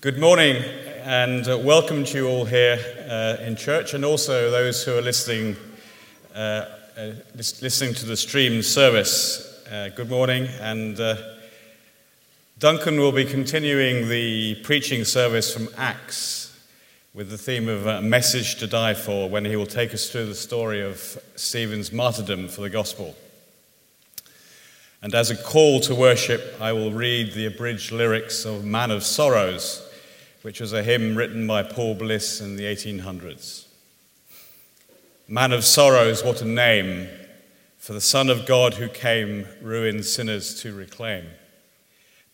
Good morning and welcome to you all here in church, and also those who are listening to the stream service. Good morning, and Duncan will be continuing the preaching service from Acts with the theme of a message to die for, when he will take us through the story of Stephen's martyrdom for the gospel. And as a call to worship, I will read the abridged lyrics of Man of Sorrows, which was a hymn written by Paul Bliss in the 1800s. Man of sorrows, what a name for the Son of God who came ruined sinners to reclaim.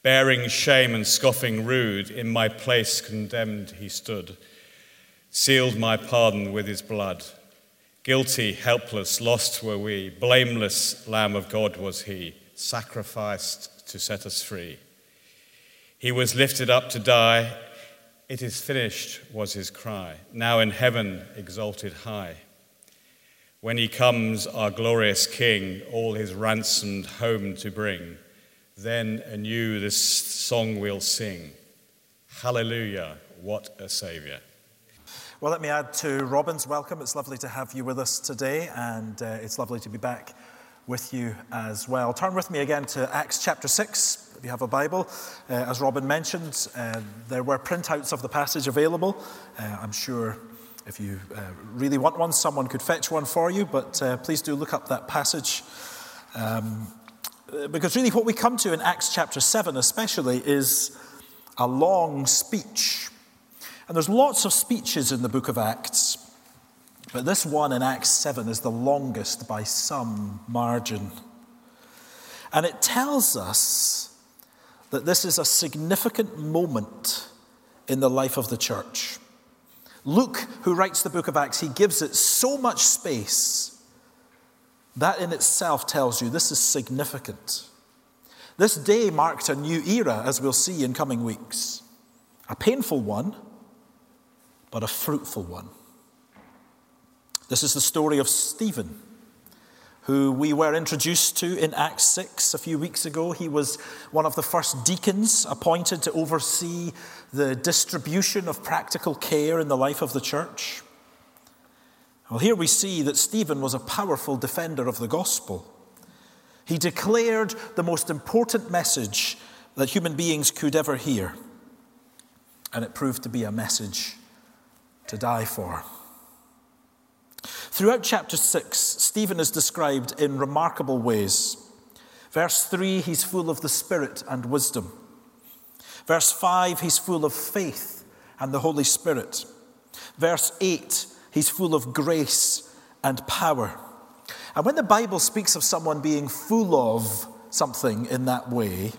Bearing shame and scoffing rude, in my place condemned he stood, sealed my pardon with his blood. Guilty, helpless, lost were we, blameless Lamb of God was he, sacrificed to set us free. He was lifted up to die, it is finished was his cry, now in heaven exalted high. When he comes, our glorious King, all his ransomed home to bring, then anew this song we'll sing, Hallelujah, what a Saviour. Well, let me add to Robin's welcome. It's lovely to have you with us today, and it's lovely to be back with you as well. Turn with me again to Acts chapter 6, if you have a Bible. As Robin mentioned, there were printouts of the passage available. I'm sure if you really want one, someone could fetch one for you, but please do look up that passage. Because really what we come to in Acts chapter 7 especially is a long speech. And there's lots of speeches in the book of Acts, but this one in Acts 7 is the longest by some margin. And it tells us that this is a significant moment in the life of the church. Luke, who writes the book of Acts, he gives it so much space. That in itself tells you this is significant. This day marked a new era, as we'll see in coming weeks. A painful one, but a fruitful one. This is the story of Stephen, who we were introduced to in Acts 6 a few weeks ago. He was one of the first deacons appointed to oversee the distribution of practical care in the life of the church. Well, here we see that Stephen was a powerful defender of the gospel. He declared the most important message that human beings could ever hear, and it proved to be a message to die for. Throughout chapter 6, Stephen is described in remarkable ways. Verse 3, he's full of the Spirit and wisdom. Verse 5, he's full of faith and the Holy Spirit. Verse 8, he's full of grace and power. And when the Bible speaks of someone being full of something in that way,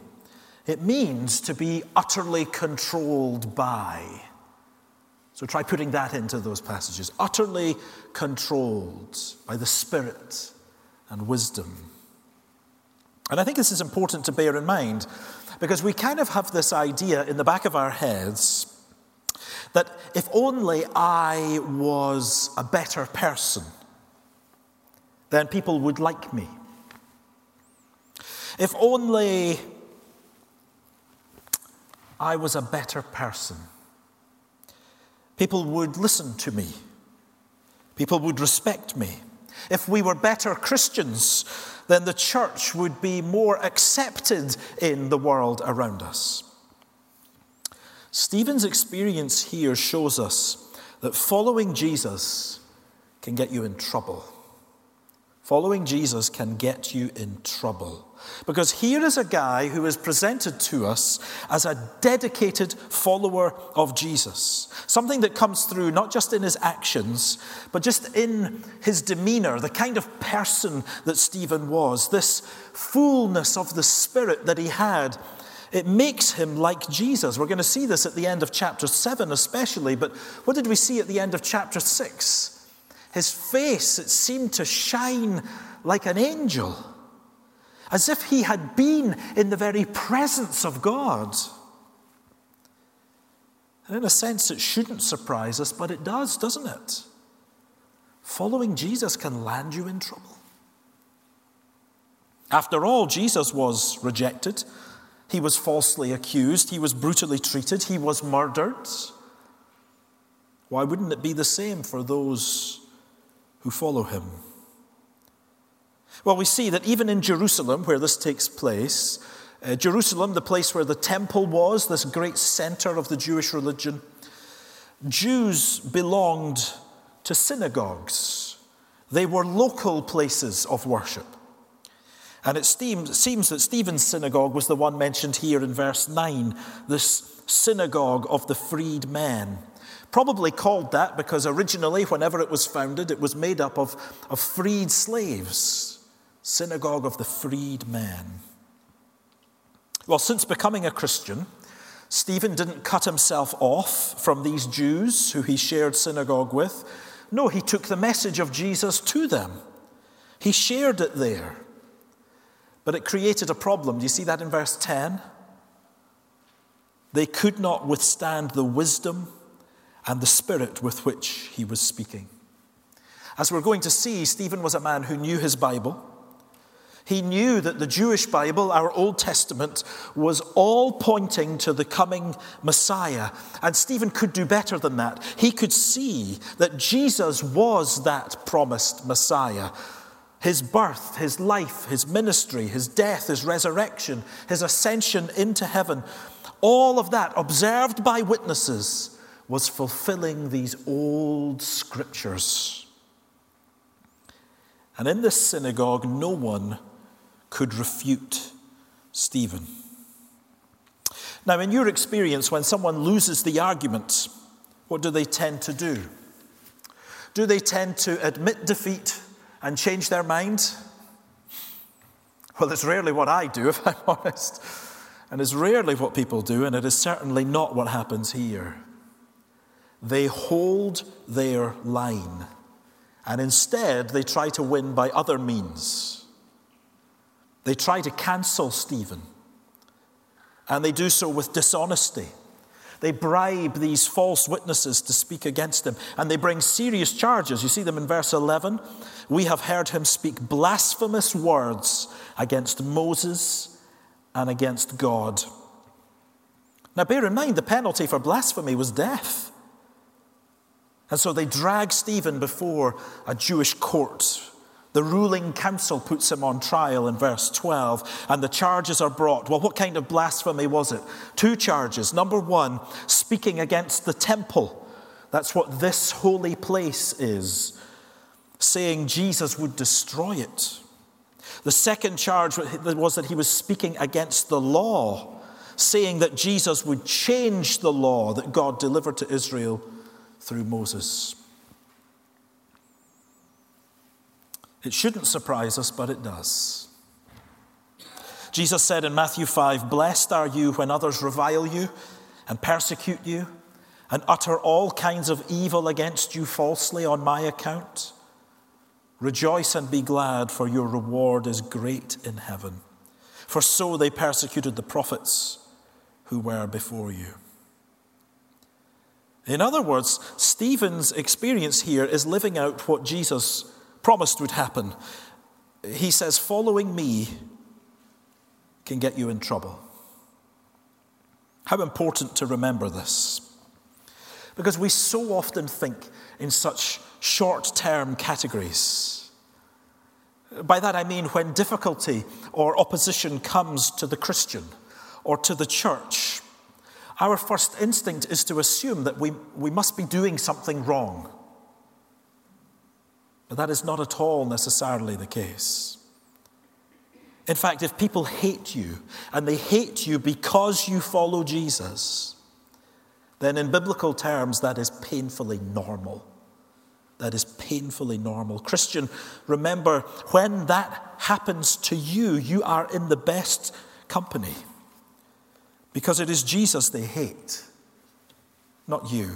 it means to be utterly controlled by. So try putting that into those passages. Utterly controlled by the Spirit and wisdom. And I think this is important to bear in mind, because we kind of have this idea in the back of our heads that if only I was a better person, then people would like me. If only I was a better person, people would listen to me. People would respect me. If we were better Christians, then the church would be more accepted in the world around us. Stephen's experience here shows us that following Jesus can get you in trouble. Following Jesus can get you in trouble. Because here is a guy who is presented to us as a dedicated follower of Jesus. Something that comes through not just in his actions, but just in his demeanor, the kind of person that Stephen was. This fullness of the Spirit that he had, it makes him like Jesus. We're going to see this at the end of chapter 7 especially, but what did we see at the end of chapter 6? His face, it seemed to shine like an angel, as if he had been in the very presence of God. And in a sense, it shouldn't surprise us, but it does, doesn't it? Following Jesus can land you in trouble. After all, Jesus was rejected He was falsely accused. He was brutally treated. He was murdered. Why wouldn't it be the same for those who follow him? Well, we see that even in Jerusalem, where this takes place, Jerusalem, the place where the temple was, this great center of the Jewish religion, Jews belonged to synagogues. They were local places of worship. And it seems that Stephen's synagogue was the one mentioned here in verse 9, this synagogue of the freed men. Probably called that because originally, whenever it was founded, it was made up of freed slaves. Synagogue of the freed men. Well, since becoming a Christian, Stephen didn't cut himself off from these Jews who he shared synagogue with. No, he took the message of Jesus to them. He shared it there. But it created a problem. Do you see that in verse 10? They could not withstand the wisdom and the spirit with which he was speaking. As we're going to see, Stephen was a man who knew his Bible. He knew that the Jewish Bible, our Old Testament, was all pointing to the coming Messiah. And Stephen could do better than that. He could see that Jesus was that promised Messiah. His birth, his life, his ministry, his death, his resurrection, his ascension into heaven, all of that observed by witnesses, was fulfilling these old scriptures. And in this synagogue, no one could refute Stephen. Now, in your experience, when someone loses the argument, what do they tend to do? Do they tend to admit defeat and change their mind? Well, it's rarely what I do, if I'm honest. And it's rarely what people do, and it is certainly not what happens here. They hold their line, and instead they try to win by other means. They try to cancel Stephen, and they do so with dishonesty. They bribe these false witnesses to speak against him, and they bring serious charges. You see them in verse 11. We have heard him speak blasphemous words against Moses and against God. Now bear in mind, the penalty for blasphemy was death. And so they drag Stephen before a Jewish court. The ruling council puts him on trial in verse 12, and the charges are brought. Well, what kind of blasphemy was it? 2 charges. Number 1, speaking against the temple. That's what this holy place is, saying Jesus would destroy it. The second charge was that he was speaking against the law, saying that Jesus would change the law that God delivered to Israel through Moses. It shouldn't surprise us, but it does. Jesus said in Matthew 5, "Blessed are you when others revile you and persecute you and utter all kinds of evil against you falsely on my account. Rejoice and be glad, for your reward is great in heaven. For so they persecuted the prophets who were before you." In other words, Stephen's experience here is living out what Jesus promised would happen. He says, following me can get you in trouble. How important to remember this. Because we so often think in such short-term categories. By that I mean when difficulty or opposition comes to the Christian or to the church, our first instinct is to assume that we must be doing something wrong. But that is not at all necessarily the case. In fact, if people hate you, and they hate you because you follow Jesus, then in biblical terms, that is painfully normal. That is painfully normal. Christian, remember, when that happens to you, you are in the best company. Because it is Jesus they hate, not you.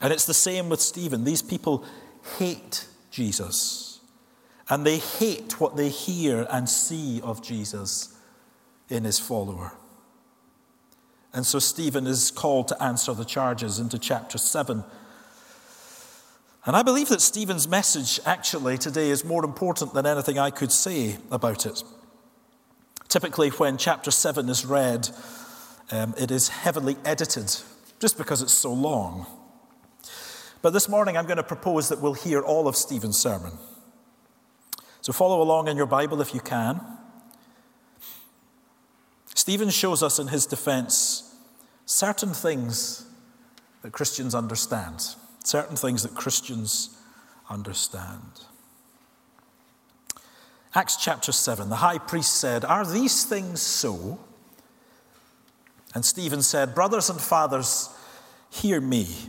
And it's the same with Stephen. These people hate Jesus. And they hate what they hear and see of Jesus in his follower. And so Stephen is called to answer the charges into chapter 7. And I believe that Stephen's message actually today is more important than anything I could say about it. Typically, when chapter 7 is read, it is heavily edited, just because it's so long. But this morning, I'm going to propose that we'll hear all of Stephen's sermon. So follow along in your Bible if you can. Stephen shows us in his defense certain things that Christians understand. Acts chapter 7, the high priest said, "Are these things so?" And Stephen said, "Brothers and fathers, hear me.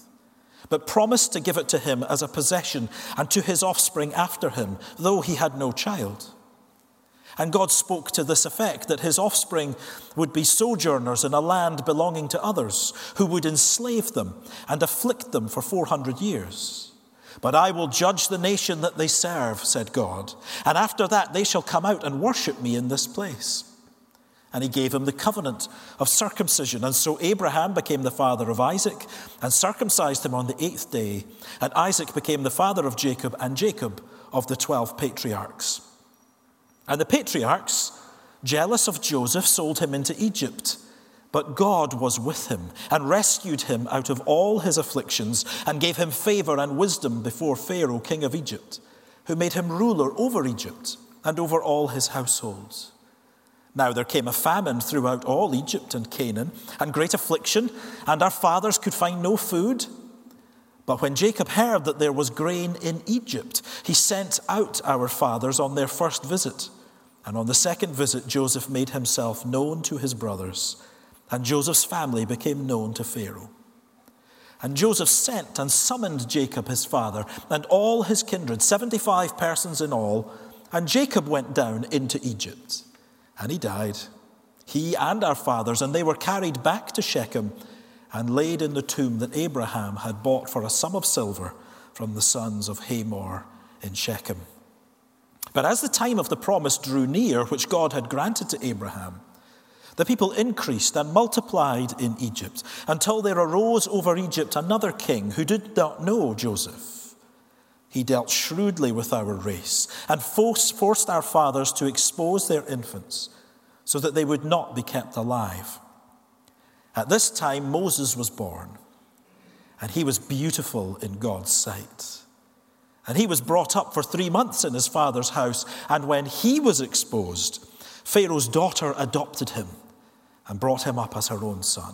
but promised to give it to him as a possession and to his offspring after him, though he had no child. And God spoke to this effect, that his offspring would be sojourners in a land belonging to others, who would enslave them and afflict them for 400 years. But I will judge the nation that they serve, said God, and after that they shall come out and worship me in this place." And he gave him the covenant of circumcision. And so Abraham became the father of Isaac and circumcised him on the 8th day. And Isaac became the father of Jacob, and Jacob of the 12 patriarchs. And the patriarchs, jealous of Joseph, sold him into Egypt. But God was with him and rescued him out of all his afflictions and gave him favor and wisdom before Pharaoh, king of Egypt, who made him ruler over Egypt and over all his households. Now there came a famine throughout all Egypt and Canaan, and great affliction, and our fathers could find no food. But when Jacob heard that there was grain in Egypt, he sent out our fathers on their first visit. And on the second visit, Joseph made himself known to his brothers, and Joseph's family became known to Pharaoh. And Joseph sent and summoned Jacob his father, and all his kindred, 75 persons in all, and Jacob went down into Egypt. And he died, he and our fathers, and they were carried back to Shechem and laid in the tomb that Abraham had bought for a sum of silver from the sons of Hamor in Shechem. But as the time of the promise drew near, which God had granted to Abraham, the people increased and multiplied in Egypt, until there arose over Egypt another king who did not know Joseph. He dealt shrewdly with our race and forced our fathers to expose their infants so that they would not be kept alive. At this time, Moses was born, and he was beautiful in God's sight. And he was brought up for 3 months in his father's house, and when he was exposed, Pharaoh's daughter adopted him and brought him up as her own son.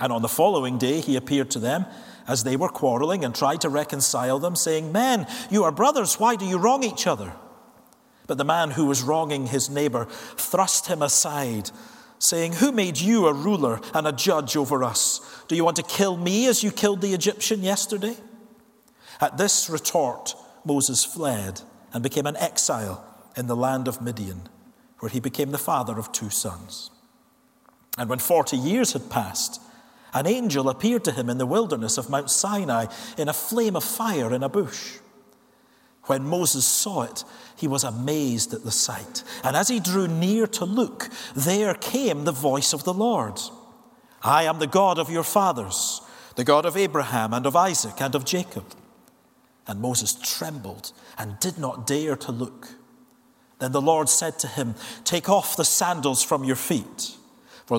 And on the following day, he appeared to them as they were quarreling and tried to reconcile them, saying, "Men, you are brothers. Why do you wrong each other?" But the man who was wronging his neighbor thrust him aside, saying, "Who made you a ruler and a judge over us? Do you want to kill me as you killed the Egyptian yesterday?" At this retort, Moses fled and became an exile in the land of Midian, where he became the father of 2 sons. And when 40 years had passed, an angel appeared to him in the wilderness of Mount Sinai in a flame of fire in a bush. When Moses saw it, he was amazed at the sight. And as he drew near to look, there came the voice of the Lord. "I am the God of your fathers, the God of Abraham and of Isaac and of Jacob." And Moses trembled and did not dare to look. Then the Lord said to him, "Take off the sandals from your feet, for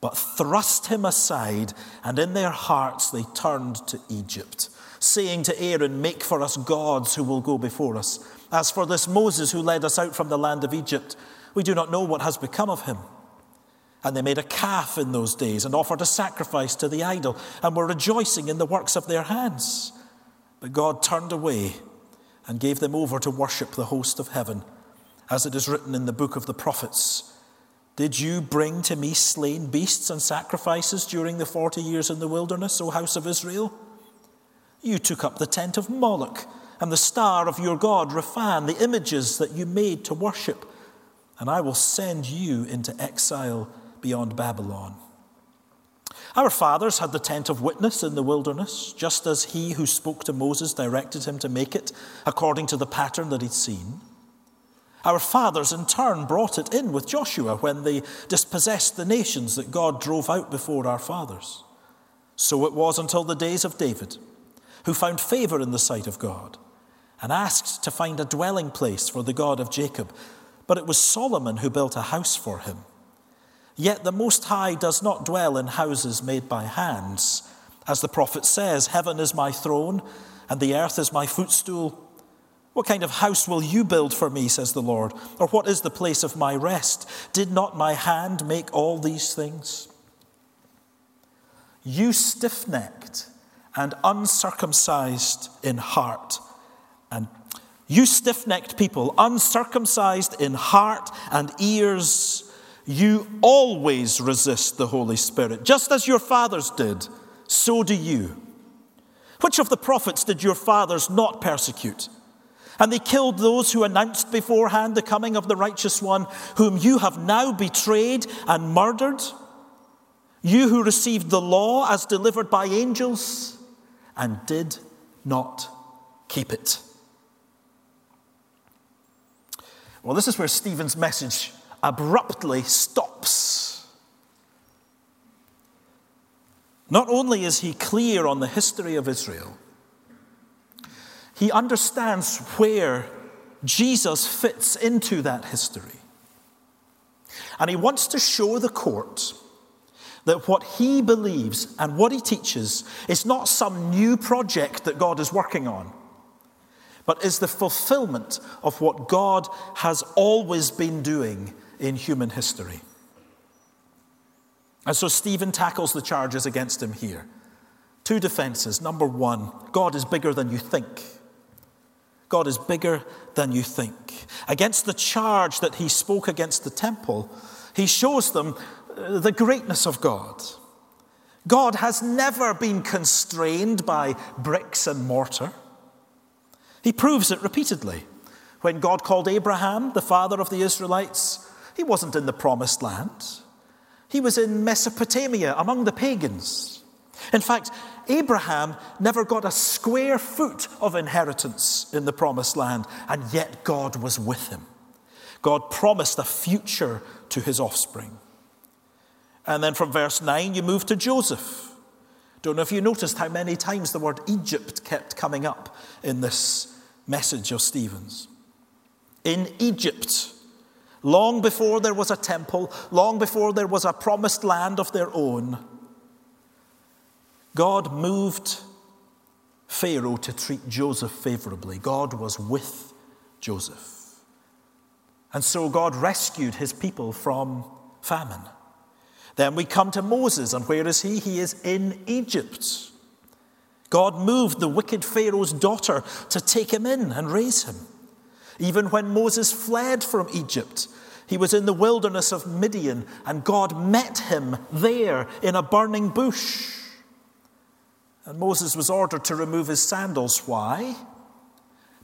but thrust him aside, and in their hearts they turned to Egypt, saying to Aaron, "Make for us gods who will go before us. As for this Moses who led us out from the land of Egypt, we do not know what has become of him." And they made a calf in those days and offered a sacrifice to the idol and were rejoicing in the works of their hands. But God turned away and gave them over to worship the host of heaven, as it is written in the book of the prophets, "Did you bring to me slain beasts and sacrifices during the 40 years in the wilderness, O house of Israel? You took up the tent of Moloch and the star of your god Raphan, the images that you made to worship. And I will send you into exile beyond Babylon." Our fathers had the tent of witness in the wilderness, just as he who spoke to Moses directed him to make it, according to the pattern that he'd seen. Our fathers in turn brought it in with Joshua when they dispossessed the nations that God drove out before our fathers. So it was until the days of David, who found favor in the sight of God and asked to find a dwelling place for the God of Jacob. But it was Solomon who built a house for him. Yet the Most High does not dwell in houses made by hands. As the prophet says, "Heaven is my throne, and the earth is my footstool. What kind of house will you build for me, says the Lord? Or what is the place of my rest? Did not my hand make all these things? You stiff-necked and uncircumcised in heart and You stiff-necked people, uncircumcised in heart and ears, you always resist the Holy Spirit. Just as your fathers did, so do you. Which of the prophets did your fathers not persecute? And they killed those who announced beforehand the coming of the righteous one, whom you have now betrayed and murdered. You who received the law as delivered by angels and did not keep it." Well, this is where Stephen's message abruptly stops. Not only is he clear on the history of Israel, he understands where Jesus fits into that history. And he wants to show the court that what he believes and what he teaches is not some new project that God is working on, but is the fulfillment of what God has always been doing in human history. And so Stephen tackles the charges against him here. Two defenses. Number one, God is bigger than you think. God is bigger than you think. Against the charge that he spoke against the temple, he shows them the greatness of God. God has never been constrained by bricks and mortar. He proves it repeatedly. When God called Abraham, the father of the Israelites, he wasn't in the promised land. He was in Mesopotamia among the pagans. In fact, Abraham never got a square foot of inheritance in the promised land, and yet God was with him. God promised a future to his offspring. And then from verse 9, you move to Joseph. Don't know if you noticed how many times the word Egypt kept coming up in this message of Stephen's. In Egypt, long before there was a temple, long before there was a promised land of their own, God moved Pharaoh to treat Joseph favorably. God was with Joseph. And so God rescued his people from famine. Then we come to Moses, and where is he? He is in Egypt. God moved the wicked Pharaoh's daughter to take him in and raise him. Even when Moses fled from Egypt, he was in the wilderness of Midian, and God met him there in a burning bush. And Moses was ordered to remove his sandals. Why?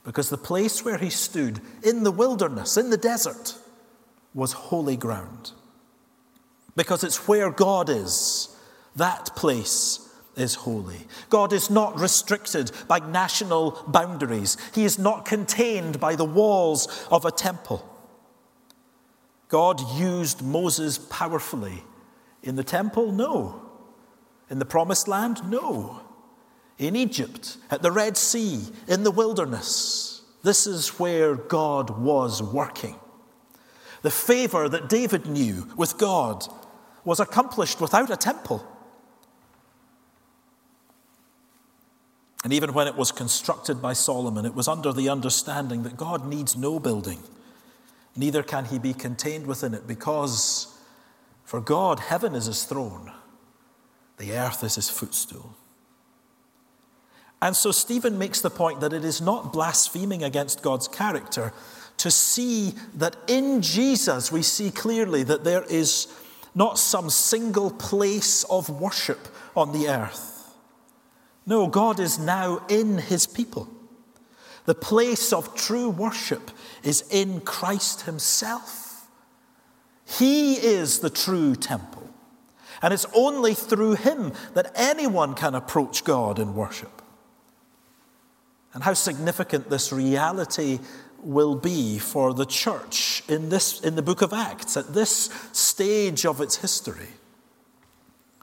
Because the place where he stood in the wilderness, in the desert, was holy ground. Because it's where God is. That place is holy. God is not restricted by national boundaries. He is not contained by the walls of a temple. God used Moses powerfully. In the temple? No. In the promised land? No. In Egypt, at the Red Sea, in the wilderness. This is where God was working. The favor that David knew with God was accomplished without a temple. And even when it was constructed by Solomon, it was under the understanding that God needs no building. Neither can he be contained within it, because for God, heaven is his throne. The earth is his footstool. And so Stephen makes the point that it is not blaspheming against God's character to see that in Jesus we see clearly that there is not some single place of worship on the earth. No, God is now in his people. The place of true worship is in Christ himself. He is the true temple. And it's only through him that anyone can approach God in worship. And how significant this reality will be for the church in the book of Acts, at this stage of its history.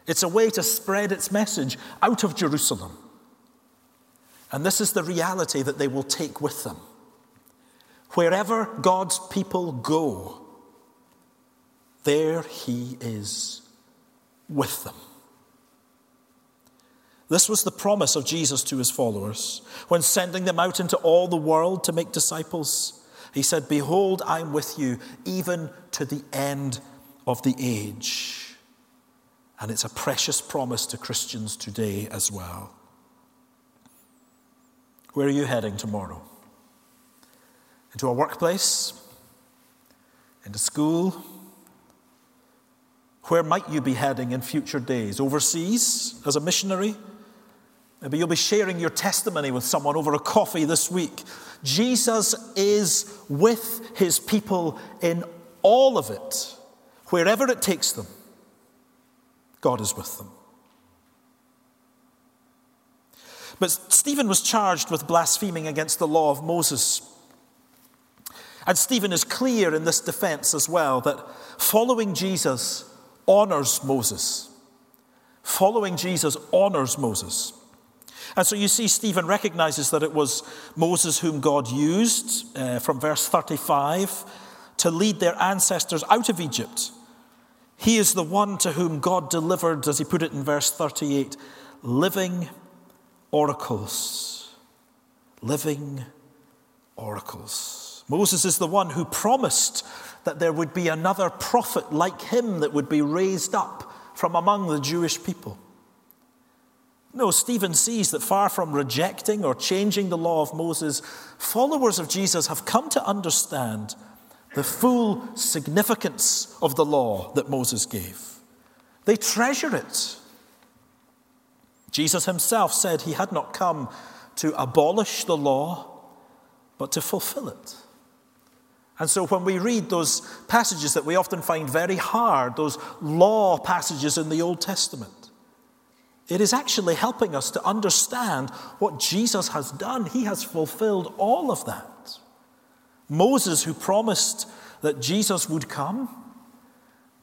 It's a way to spread its message out of Jerusalem. And this is the reality that they will take with them. Wherever God's people go, there he is with them. This was the promise of Jesus to his followers. When sending them out into all the world to make disciples, he said, "Behold, I am with you even to the end of the age." And it's a precious promise to Christians today as well. Where are you heading tomorrow? Into a workplace? Into school? Where might you be heading in future days? Overseas as a missionary? Maybe you'll be sharing your testimony with someone over a coffee this week. Jesus is with his people in all of it. Wherever it takes them, God is with them. But Stephen was charged with blaspheming against the law of Moses. And Stephen is clear in this defense as well, that following Jesus honors Moses. Following Jesus honors Moses. And so you see, Stephen recognizes that it was Moses whom God used, from verse 35, to lead their ancestors out of Egypt. He is the one to whom God delivered, as he put it in verse 38, living oracles. Living oracles. Moses is the one who promised that there would be another prophet like him that would be raised up from among the Jewish people. No, Stephen sees that far from rejecting or changing the law of Moses, followers of Jesus have come to understand the full significance of the law that Moses gave. They treasure it. Jesus himself said he had not come to abolish the law, but to fulfill it. And so when we read those passages that we often find very hard, those law passages in the Old Testament, it is actually helping us to understand what Jesus has done. He has fulfilled all of that. Moses, who promised that Jesus would come,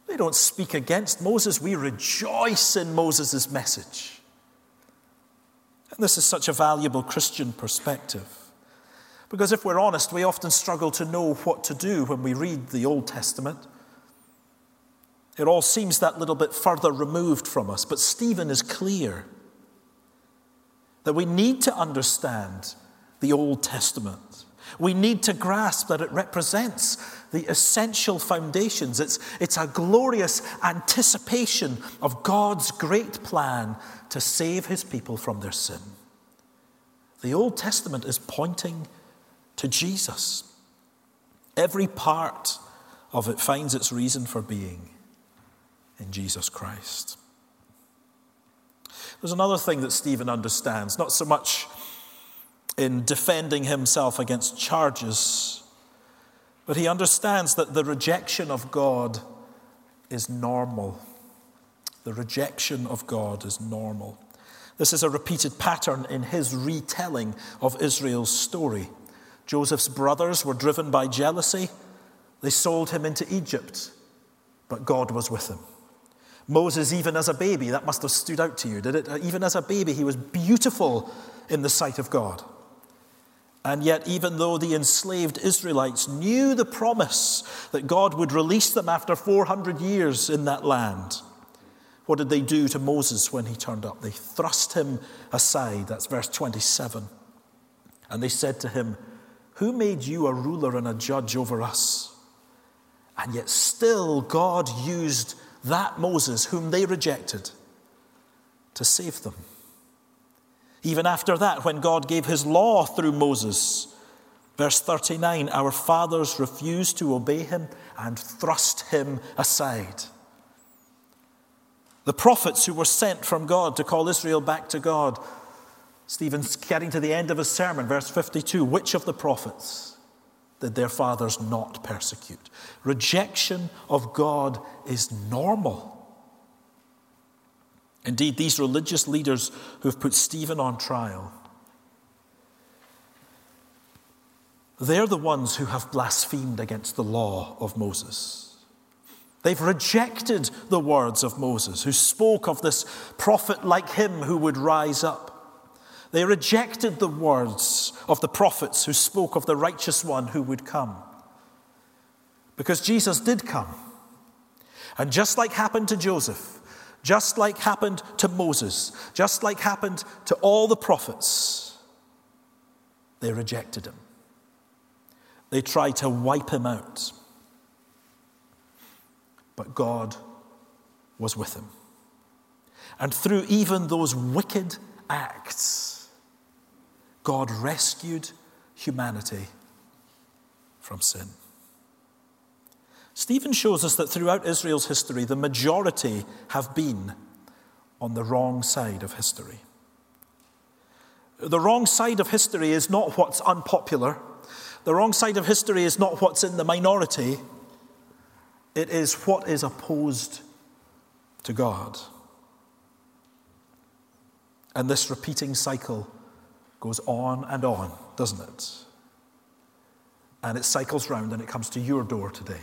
they don't speak against Moses. We rejoice in Moses' message. And this is such a valuable Christian perspective. Because if we're honest, we often struggle to know what to do when we read the Old Testament. It all seems that little bit further removed from us. But Stephen is clear that we need to understand the Old Testament. We need to grasp that it represents the essential foundations. It's a glorious anticipation of God's great plan to save his people from their sin. The Old Testament is pointing to Jesus. Every part of it finds its reason for being in Jesus Christ. There's another thing that Stephen understands, not so much in defending himself against charges, but he understands that the rejection of God is normal. The rejection of God is normal. This is a repeated pattern in his retelling of Israel's story. Joseph's brothers were driven by jealousy. They sold him into Egypt, but God was with him. Moses, even as a baby, that must have stood out to you, did it? Even as a baby, he was beautiful in the sight of God. And yet, even though the enslaved Israelites knew the promise that God would release them after 400 years in that land, what did they do to Moses when he turned up? They thrust him aside. That's verse 27. And they said to him, "Who made you a ruler and a judge over us?" And yet still God used that Moses, whom they rejected, to save them. Even after that, when God gave his law through Moses, verse 39, our fathers refused to obey him and thrust him aside. The prophets who were sent from God to call Israel back to God. Stephen's getting to the end of his sermon, verse 52. Which of the prophets did their fathers not persecute? Rejection of God is normal. Indeed, these religious leaders who've put Stephen on trial, they're the ones who have blasphemed against the law of Moses. They've rejected the words of Moses, who spoke of this prophet like him who would rise up. They rejected the words of the prophets who spoke of the righteous one who would come. Because Jesus did come. And just like happened to Joseph, just like happened to Moses, just like happened to all the prophets, they rejected him. They tried to wipe him out. But God was with him. And through even those wicked acts, God rescued humanity from sin. Stephen shows us that throughout Israel's history, the majority have been on the wrong side of history. The wrong side of history is not what's unpopular. The wrong side of history is not what's in the minority. It is what is opposed to God. And this repeating cycle goes on, doesn't it? And it cycles round and it comes to your door today.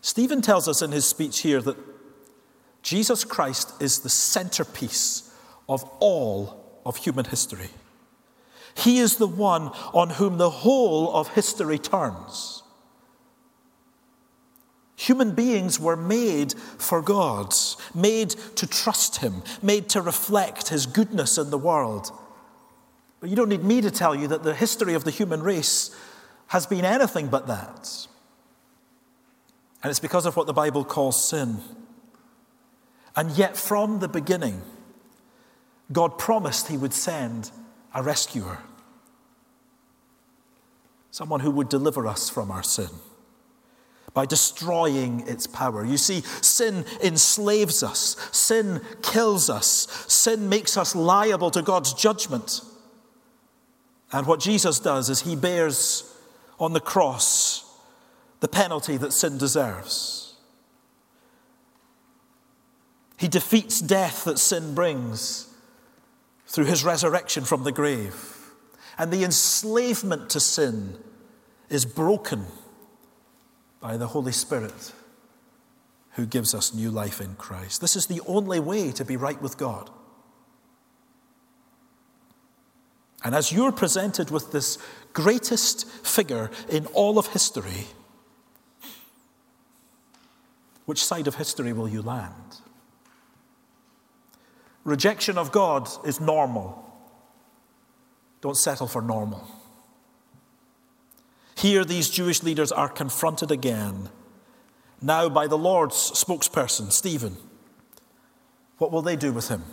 Stephen tells us in his speech here that Jesus Christ is the centerpiece of all of human history. He is the one on whom the whole of history turns. Human beings were made for God, made to trust him, made to reflect his goodness in the world. But you don't need me to tell you that the history of the human race has been anything but that. And it's because of what the Bible calls sin. And yet from the beginning, God promised he would send a rescuer, someone who would deliver us from our sin, by destroying its power. You see, sin enslaves us. Sin kills us. Sin makes us liable to God's judgment. And what Jesus does is he bears on the cross the penalty that sin deserves. He defeats death that sin brings through his resurrection from the grave. And the enslavement to sin is broken by the Holy Spirit who gives us new life in Christ. This is the only way to be right with God. And as you're presented with this greatest figure in all of history, which side of history will you land? Rejection of God is normal. Don't settle for normal. Here these Jewish leaders are confronted again, now by the Lord's spokesperson, Stephen. What will they do with him?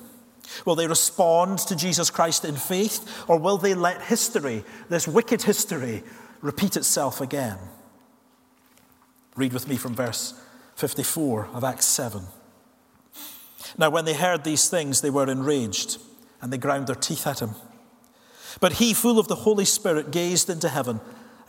Will they respond to Jesus Christ in faith, or will they let history, this wicked history, repeat itself again? Read with me from verse 54 of Acts 7. Now when they heard these things, they were enraged, and they ground their teeth at him. But he, full of the Holy Spirit, gazed into heaven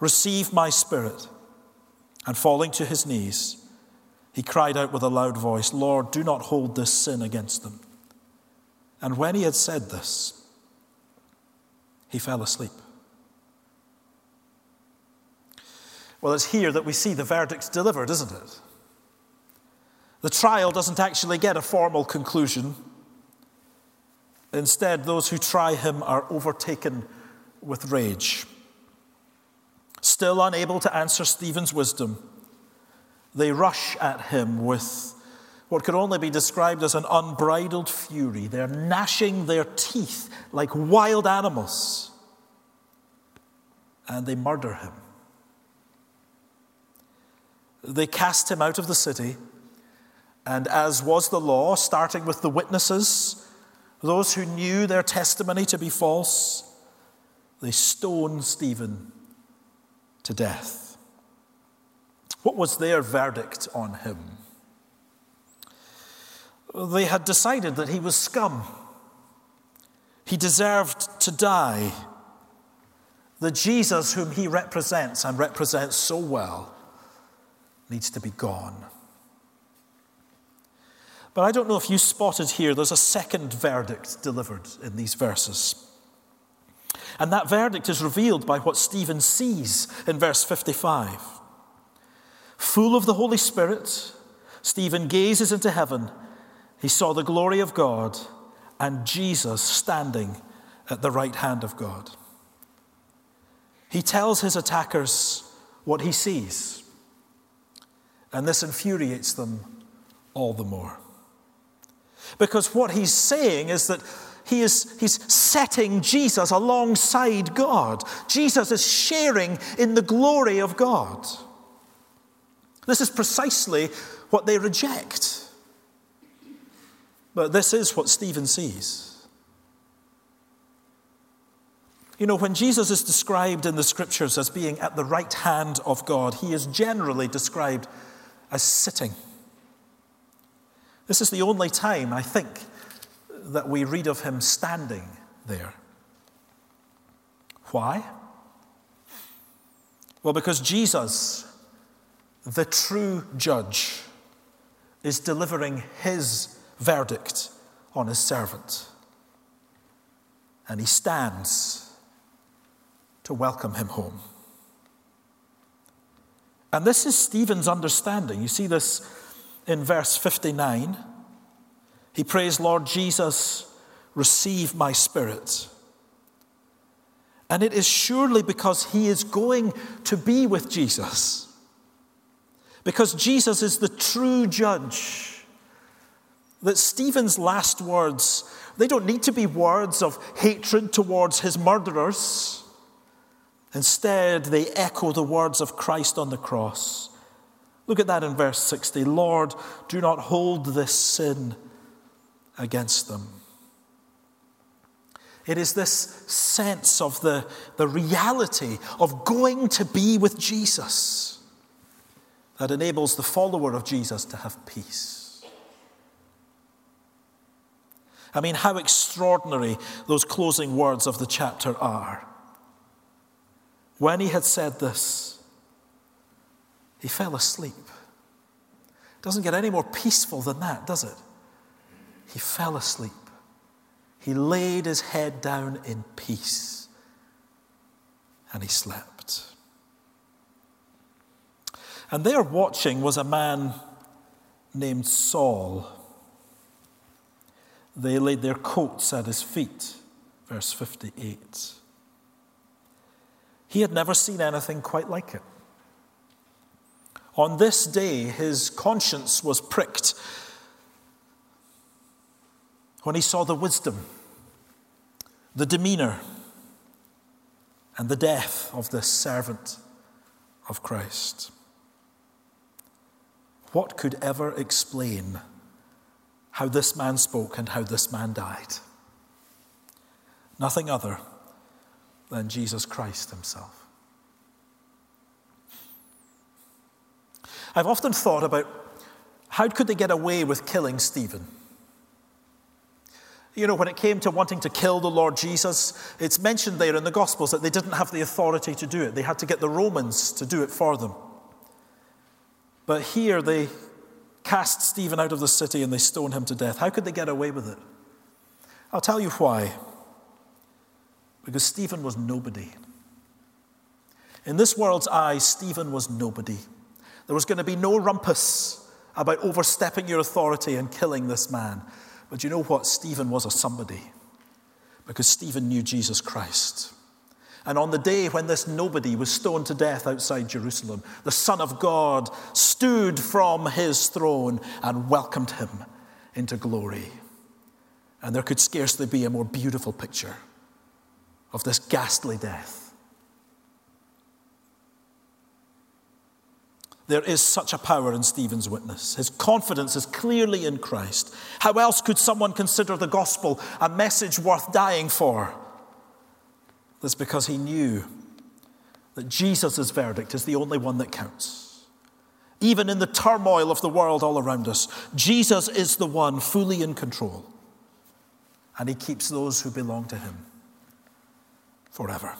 receive my spirit." And falling to his knees, he cried out with a loud voice, "Lord, do not hold this sin against them." And when he had said this, he fell asleep. Well, it's here that we see the verdict delivered, isn't it? The trial doesn't actually get a formal conclusion. Instead, those who try him are overtaken with rage. Still unable to answer Stephen's wisdom, they rush at him with what could only be described as an unbridled fury. They're gnashing their teeth like wild animals, and they murder him. They cast him out of the city, and as was the law, starting with the witnesses, those who knew their testimony to be false, they stoned Stephen to death. What was their verdict on him? They had decided that he was scum. He deserved to die. The Jesus whom he represents and represents so well needs to be gone. But I don't know if you spotted here, there's a second verdict delivered in these verses. And that verdict is revealed by what Stephen sees in verse 55. Full of the Holy Spirit, Stephen gazes into heaven. He saw the glory of God and Jesus standing at the right hand of God. He tells his attackers what he sees, and this infuriates them all the more. Because what he's saying is that he's setting Jesus alongside God. Jesus is sharing in the glory of God. This is precisely what they reject. But this is what Stephen sees. You know, when Jesus is described in the Scriptures as being at the right hand of God, he is generally described as sitting. This is the only time, I think, that we read of him standing there. Why? Well, because Jesus, the true judge, is delivering his verdict on his servant. And he stands to welcome him home. And this is Stephen's understanding. You see this in verse 59, he prays, "Lord Jesus, receive my spirit." And it is surely because he is going to be with Jesus. Because Jesus is the true judge, that Stephen's last words, they don't need to be words of hatred towards his murderers. Instead, they echo the words of Christ on the cross. Look at that in verse 60. "Lord, do not hold this sin against them." It is this sense of the reality of going to be with Jesus that enables the follower of Jesus to have peace. I mean, how extraordinary those closing words of the chapter are. When he had said this, he fell asleep. Doesn't get any more peaceful than that, does it? He fell asleep. He laid his head down in peace, and he slept. And there watching was a man named Saul. They laid their coats at his feet, verse 58. He had never seen anything quite like it. On this day, his conscience was pricked. when he saw the wisdom, the demeanor, and the death of this servant of Christ. What could ever explain how this man spoke and how this man died? Nothing other than Jesus Christ himself. I've often thought about how could they get away with killing Stephen? You know, when it came to wanting to kill the Lord Jesus, it's mentioned there in the Gospels that they didn't have the authority to do it. They had to get the Romans to do it for them. But here they cast Stephen out of the city and they stone him to death. How could they get away with it? I'll tell you why. Because Stephen was nobody. In this world's eyes, Stephen was nobody. There was going to be no rumpus about overstepping your authority and killing this man. But you know what? Stephen was a somebody. Because Stephen knew Jesus Christ. And on the day when this nobody was stoned to death outside Jerusalem, the Son of God stood from his throne and welcomed him into glory. And there could scarcely be a more beautiful picture of this ghastly death. There is such a power in Stephen's witness. His confidence is clearly in Christ. How else could someone consider the gospel a message worth dying for? That's because he knew that Jesus' verdict is the only one that counts. Even in the turmoil of the world all around us, Jesus is the one fully in control. And he keeps those who belong to him forever.